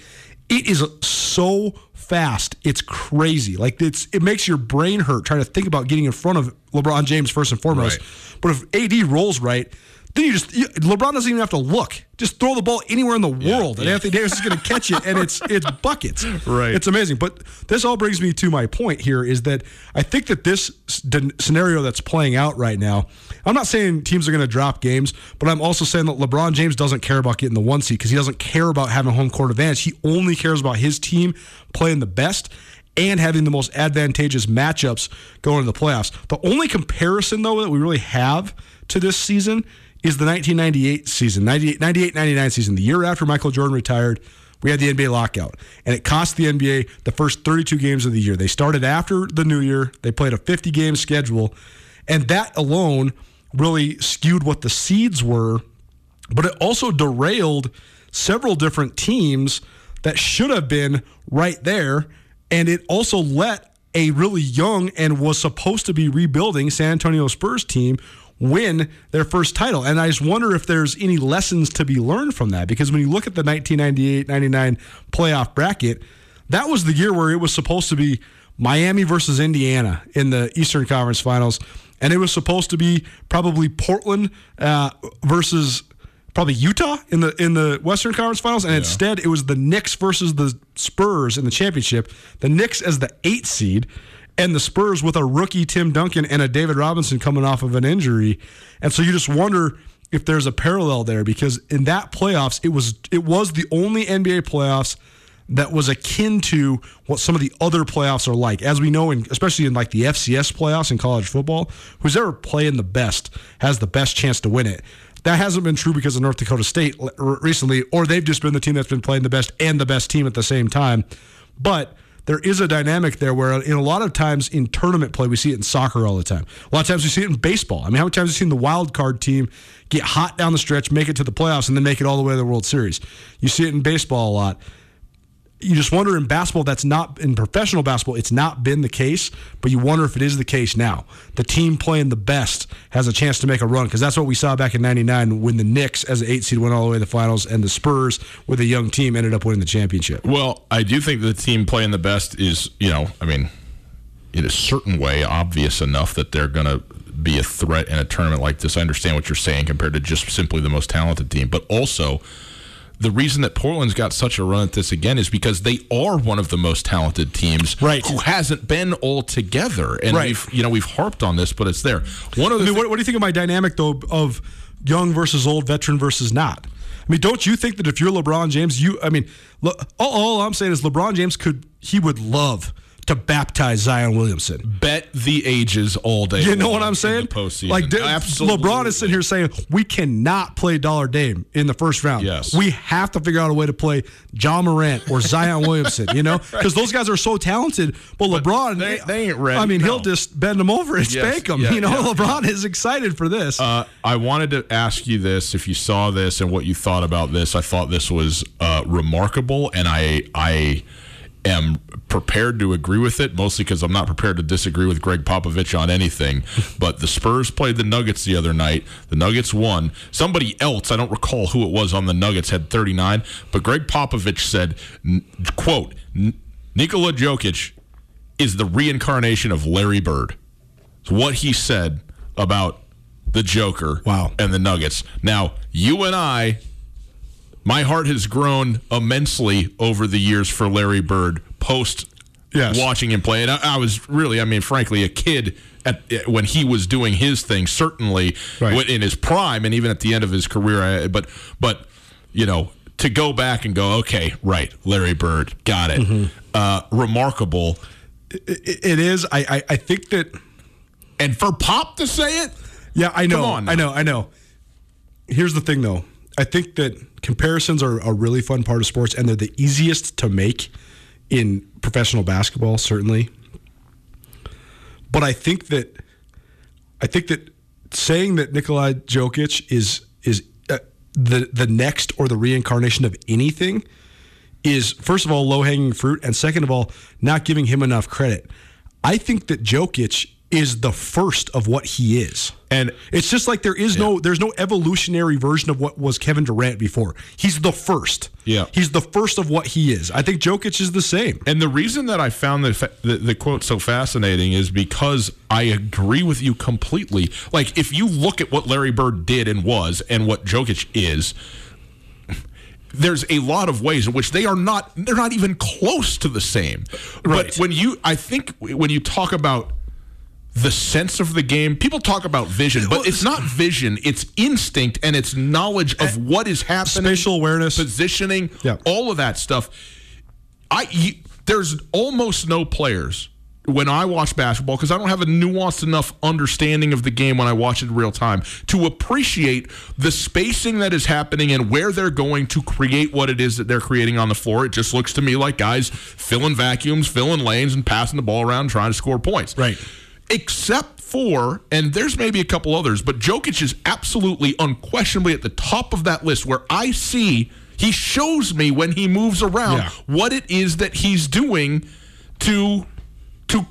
it is so fast. It's crazy. Like it makes your brain hurt trying to think about getting in front of LeBron James first and foremost. Right. But if AD rolls right, then LeBron doesn't even have to look. Just throw the ball anywhere in the world, and Anthony Davis is going to catch it, and it's buckets. Right. It's amazing. But this all brings me to my point here is that I think that this scenario that's playing out right now, I'm not saying teams are going to drop games, but I'm also saying that LeBron James doesn't care about getting the 1 seed because he doesn't care about having a home court advantage. He only cares about his team playing the best and having the most advantageous matchups going into the playoffs. The only comparison, though, that we really have to this season is the 1998 season, 98-99 season, the year after Michael Jordan retired. We had the NBA lockout, and it cost the NBA the first 32 games of the year. They started after the new year. They played a 50-game schedule, and that alone really skewed what the seeds were, but it also derailed several different teams that should have been right there, and it also let a really young and was supposed to be rebuilding San Antonio Spurs team win their first title. And I just wonder if there's any lessons to be learned from that, because when you look at the 1998-99 playoff bracket, that was the year where it was supposed to be Miami versus Indiana in the Eastern Conference Finals, and it was supposed to be probably Portland versus probably Utah in the Western Conference Finals, and instead it was the Knicks versus the Spurs in the championship. The Knicks as the 8th seed, and the Spurs with a rookie Tim Duncan and a David Robinson coming off of an injury. And so you just wonder if there's a parallel there, because in that playoffs, it was the only NBA playoffs that was akin to what some of the other playoffs are like. As we know, especially in like the FCS playoffs in college football, who's ever playing the best has the best chance to win it. That hasn't been true because of North Dakota State recently, or they've just been the team that's been playing the best and the best team at the same time. But there is a dynamic there where in a lot of times in tournament play, we see it in soccer all the time. A lot of times we see it in baseball. I mean, how many times have you seen the wild card team get hot down the stretch, make it to the playoffs, and then make it all the way to the World Series? You see it in baseball a lot. You just wonder in basketball, that's not in professional basketball, it's not been the case, but you wonder if it is the case now. The team playing the best has a chance to make a run, because that's what we saw back in 99 when the Knicks as the 8th seed went all the way to the finals, and the Spurs with a young team ended up winning the championship. Well, I do think the team playing the best is, in a certain way obvious enough that they're going to be a threat in a tournament like this. I understand what you're saying compared to just simply the most talented team, but also the reason that Portland's got such a run at this again is because they are one of the most talented teams who hasn't been all together. And we've harped on this, but it's there. What do you think of my dynamic, though, of young versus old, veteran versus not? I mean, don't you think that if you're LeBron James, all I'm saying is LeBron James would love to baptize Zion Williamson. Bet the ages all day. You know what I'm saying? Absolutely. LeBron is sitting here saying, we cannot play Dollar Dame in the first round. Yes. We have to figure out a way to play Ja Morant or Zion Williamson, Because those guys are so talented. But LeBron, they ain't ready. I mean, he'll just bend them over and spank them. LeBron is excited for this. I wanted to ask you this, if you saw this and what you thought about this. I thought this was remarkable, and I am prepared to agree with it, mostly because I'm not prepared to disagree with Greg Popovich on anything. But the Spurs played the Nuggets the other night. The Nuggets won. Somebody else, I don't recall who it was on the Nuggets, had 39. But Greg Popovich said, quote, Nikola Jokic is the reincarnation of Larry Bird. It's what he said about the Joker and the Nuggets. Now, you and I, my heart has grown immensely over the years for Larry Bird post watching him play. And I was really, frankly, a kid when he was doing his thing, certainly in his prime and even at the end of his career. But to go back and go, okay, right, Larry Bird, got it. Mm-hmm. Remarkable. It is. I think that... And for Pop to say it? Yeah, I know. Come on now. I know. Here's the thing, though. I think that comparisons are a really fun part of sports, and they're the easiest to make in professional basketball, certainly. But I think that saying that Nikola Jokic is the next or the reincarnation of anything is, first of all, low-hanging fruit, and second of all, not giving him enough credit. I think that Jokic is the first of what he is. And it's just like there's no evolutionary version of what was Kevin Durant before. He's the first. Yeah. He's the first of what he is. I think Jokic is the same. And the reason that I found the quote so fascinating is because I agree with you completely. Like, if you look at what Larry Bird did and was and what Jokic is, there's a lot of ways in which they're not even close to the same. Right. But I think when you talk about the sense of the game, people talk about vision, but it's not vision. It's instinct, and it's knowledge of what is happening. Spatial awareness. Positioning, all of that stuff. There's almost no players when I watch basketball, because I don't have a nuanced enough understanding of the game when I watch it in real time to appreciate the spacing that is happening and where they're going to create what it is that they're creating on the floor. It just looks to me like guys filling vacuums, filling lanes, and passing the ball around trying to score points. Right. Except for, and there's maybe a couple others, but Jokic is absolutely unquestionably at the top of that list where I see he shows me when he moves around what it is that he's doing to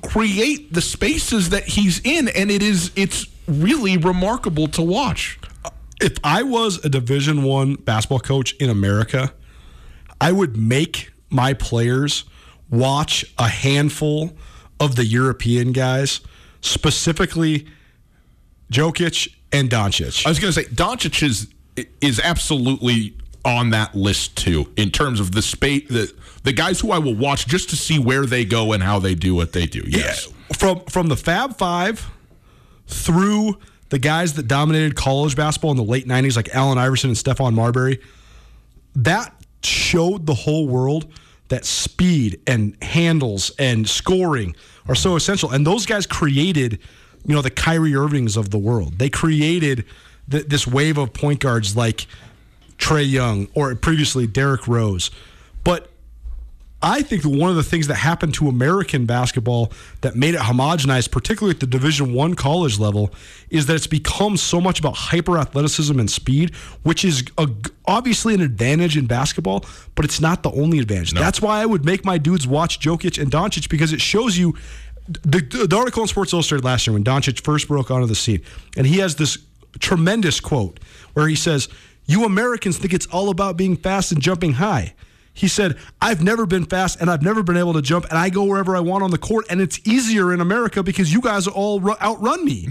create the spaces that he's in, and it's really remarkable to watch. If I was a Division I basketball coach in America, I would make my players watch a handful of the European guys, specifically Jokic and Doncic. I was going to say, Doncic is absolutely on that list too, in terms of the space, the guys who I will watch just to see where they go and how they do what they do. Yes, yeah, from the Fab Five through the guys that dominated college basketball in the late 90s, like Allen Iverson and Stephon Marbury, that showed the whole world that speed and handles and scoring are so essential. And those guys created, you know, the Kyrie Irvings of the world. They created this wave of point guards like Trae Young, or previously Derrick Rose. But I think one of the things that happened to American basketball that made it homogenized, particularly at the Division I college level, is that it's become so much about hyper-athleticism and speed, which is obviously an advantage in basketball, but it's not the only advantage. No. That's why I would make my dudes watch Jokic and Doncic, because it shows you the article in Sports Illustrated last year when Doncic first broke onto the scene, and he has this tremendous quote where he says, "You Americans think it's all about being fast and jumping high." He said, "I've never been fast, and I've never been able to jump, and I go wherever I want on the court, and it's easier in America because you guys all outrun me."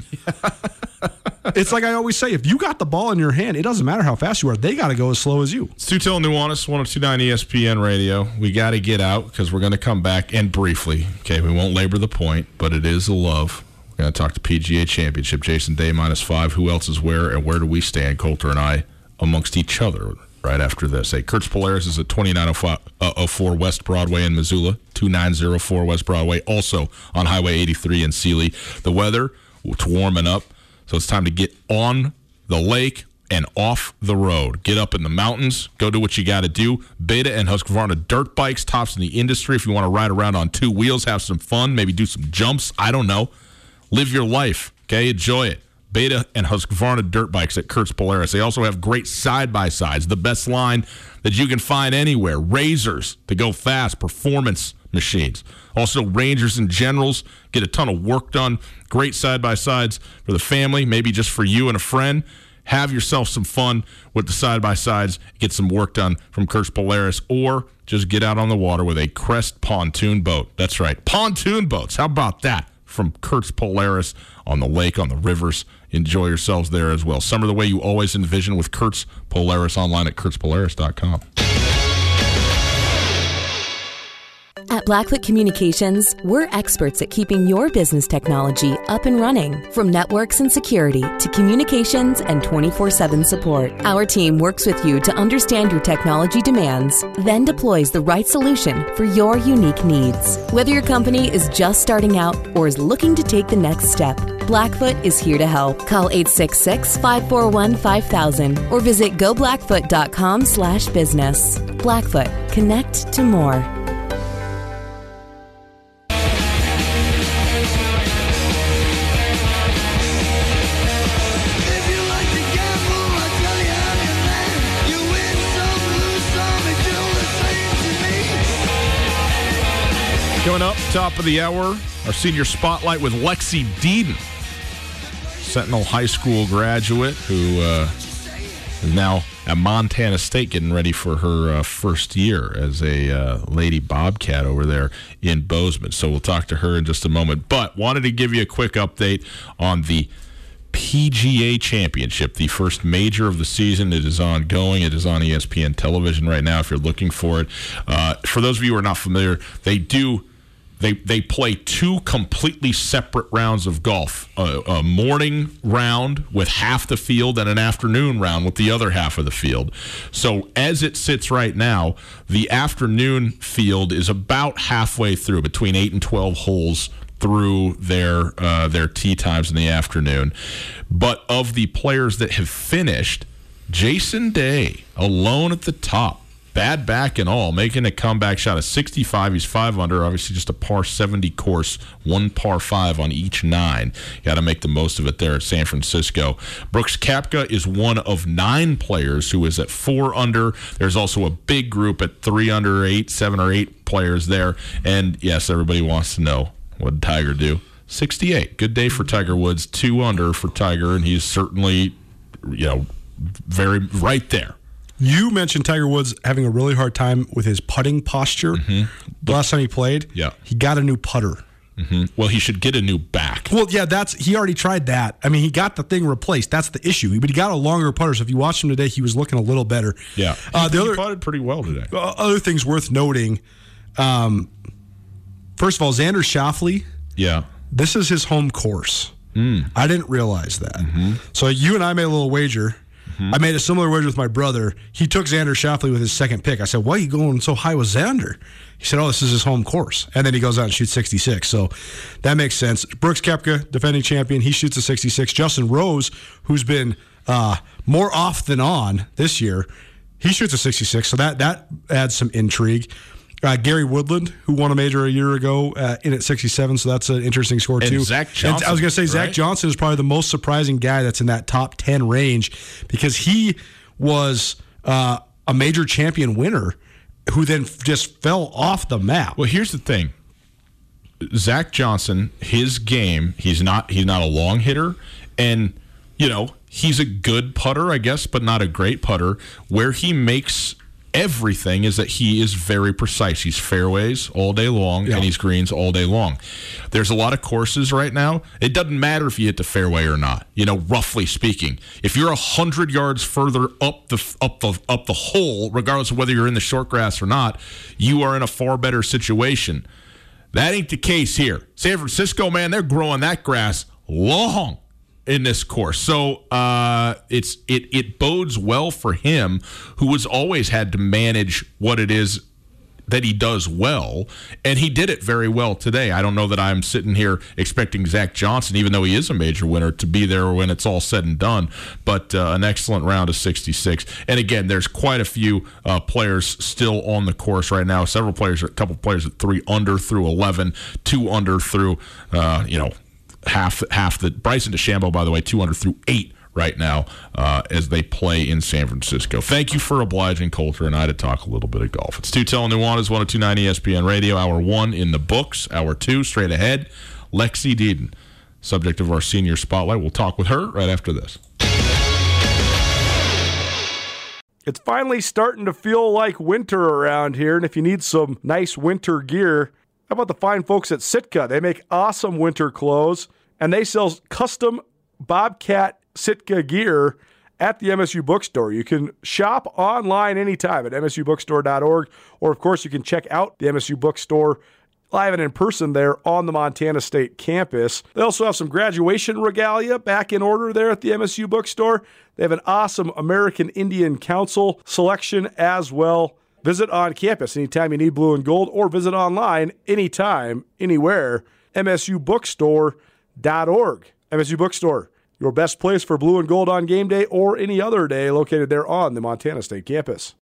It's like I always say, if you got the ball in your hand, it doesn't matter how fast you are. They got to go as slow as you. Colter Nuanes, 1029 ESPN Radio. We got to get out because we're going to come back, and briefly, okay, we won't labor the point, but it is a love. We're going to talk to PGA Championship. Jason Day, -5. Who else is where, and where do we stand, Colter and I, amongst each other, right after this? Hey, Kurtz Polaris is at 2904 West Broadway in Missoula, 2904 West Broadway, also on Highway 83 in Sealy. The weather, it's warming up, so it's time to get on the lake and off the road. Get up in the mountains, go do what you got to do. Beta and Husqvarna dirt bikes, tops in the industry. If you want to ride around on two wheels, have some fun, maybe do some jumps, I don't know. Live your life, okay? Enjoy it. Beta and Husqvarna dirt bikes at Kurtz Polaris. They also have great side-by-sides, the best line that you can find anywhere. Razors to go fast, performance machines. Also, Rangers and Generals, get a ton of work done. Great side-by-sides for the family, maybe just for you and a friend. Have yourself some fun with the side-by-sides. Get some work done from Kurtz Polaris, or just get out on the water with a Crest pontoon boat. That's right, pontoon boats. How about that? From Kurtz Polaris, on the lake, on the rivers. Enjoy yourselves there as well. Summer the way you always envision with Kurtz Polaris, online at kurtzpolaris.com. At Blacklit Communications, we're experts at keeping your business technology up and running. From networks and security to communications and 24/7 support, our team works with you to understand your technology demands, then deploys the right solution for your unique needs. Whether your company is just starting out or is looking to take the next step, Blackfoot is here to help. Call 866-541-5000 or visit goblackfoot.com/business. Blackfoot, connect to more. Coming up, top of the hour, our senior spotlight with Lexie Deden, Sentinel High School graduate who is now at Montana State, getting ready for her first year as a Lady Bobcat over there in Bozeman. So we'll talk to her in just a moment. But wanted to give you a quick update on the PGA Championship, the first major of the season. It is ongoing. It is on ESPN television right now if you're looking for it. For those of you who are not familiar, they play two completely separate rounds of golf, a morning round with half the field and an afternoon round with the other half of the field. So as it sits right now, the afternoon field is about halfway through, between 8 and 12 holes through their tee times in the afternoon. But of the players that have finished, Jason Day alone at the top, bad back and all, making a comeback shot of 65. He's 5 under, obviously just a par 70 course, one par 5 on each 9. Got to make the most of it there at San Francisco. Brooks Koepka is one of 9 players who is at 4 under. There's also a big group at 3 under, 7 or 8 players there. And, yes, everybody wants to know, what did Tiger do? 68. Good day for Tiger Woods, 2 under for Tiger, and he's certainly, you know, very right there. You mentioned Tiger Woods having a really hard time with his putting posture. The last time he played, he got a new putter. Well, he should get a new back. Well, yeah, that's he already tried that. I mean, he got the thing replaced. That's the issue. But he got a longer putter, so if you watched him today, he was looking a little better. Yeah, he putted pretty well today. Other things worth noting, first of all, Xander Schauffele, this is his home course. I didn't realize that. So you and I made a little wager. I made a similar wager with my brother. He took Xander Schauffele with his second pick. I said, why are you going so high with Xander? He said, oh, this is his home course. And then he goes out and shoots 66. So that makes sense. Brooks Koepka, defending champion, he shoots a 66. Justin Rose, who's been more off than on this year, he shoots a 66. So that adds some intrigue. Gary Woodland, who won a major a year ago, in at 67, so that's an interesting score, and too. Zach Johnson. And I was going to say, right? Zach Johnson is probably the most surprising guy that's in that top 10 range, because he was a major champion winner who then just fell off the map. Well, here's the thing. Zach Johnson, his game, he's not a long hitter, and, you know, he's a good putter, I guess, but not a great putter. Where he makes everything is that he is very precise. He's fairways all day long, and he's greens all day long. There's a lot of courses right now. It doesn't matter if you hit the fairway or not, you know, roughly speaking. If you're 100 yards further up the hole, regardless of whether you're in the short grass or not, you are in a far better situation. That ain't the case here. San Francisco, man, they're growing that grass long in this course. So it bodes well for him, who has always had to manage what it is that he does well, and he did it very well today. I don't know that I'm sitting here expecting Zach Johnson, even though he is a major winner, to be there when it's all said and done, but an excellent round of 66. And again, there's quite a few players still on the course right now. Several players, a couple players at 3 under through 11, 2 under through, half the Bryson DeChambeau, by the way, 2 under through 8 right now, as they play in San Francisco. Thank you for obliging Colter and I to talk a little bit of golf. It's Colter Nuanes, 102.9 ESPN Radio. Hour 1 in the books. Hour 2 straight ahead. Lexie Deden, subject of our senior spotlight. We'll talk with her right after this. It's finally starting to feel like winter around here, and if you need some nice winter gear, how about the fine folks at Sitka? They make awesome winter clothes, and they sell custom Bobcat Sitka gear at the MSU Bookstore. You can shop online anytime at msubookstore.org, or, of course, you can check out the MSU Bookstore live and in person there on the Montana State campus. They also have some graduation regalia back in order there at the MSU Bookstore. They have an awesome American Indian Council selection as well. Visit on campus anytime you need blue and gold, or visit online anytime, anywhere, msubookstore.org. MSU Bookstore, your best place for blue and gold on game day or any other day, located there on the Montana State campus.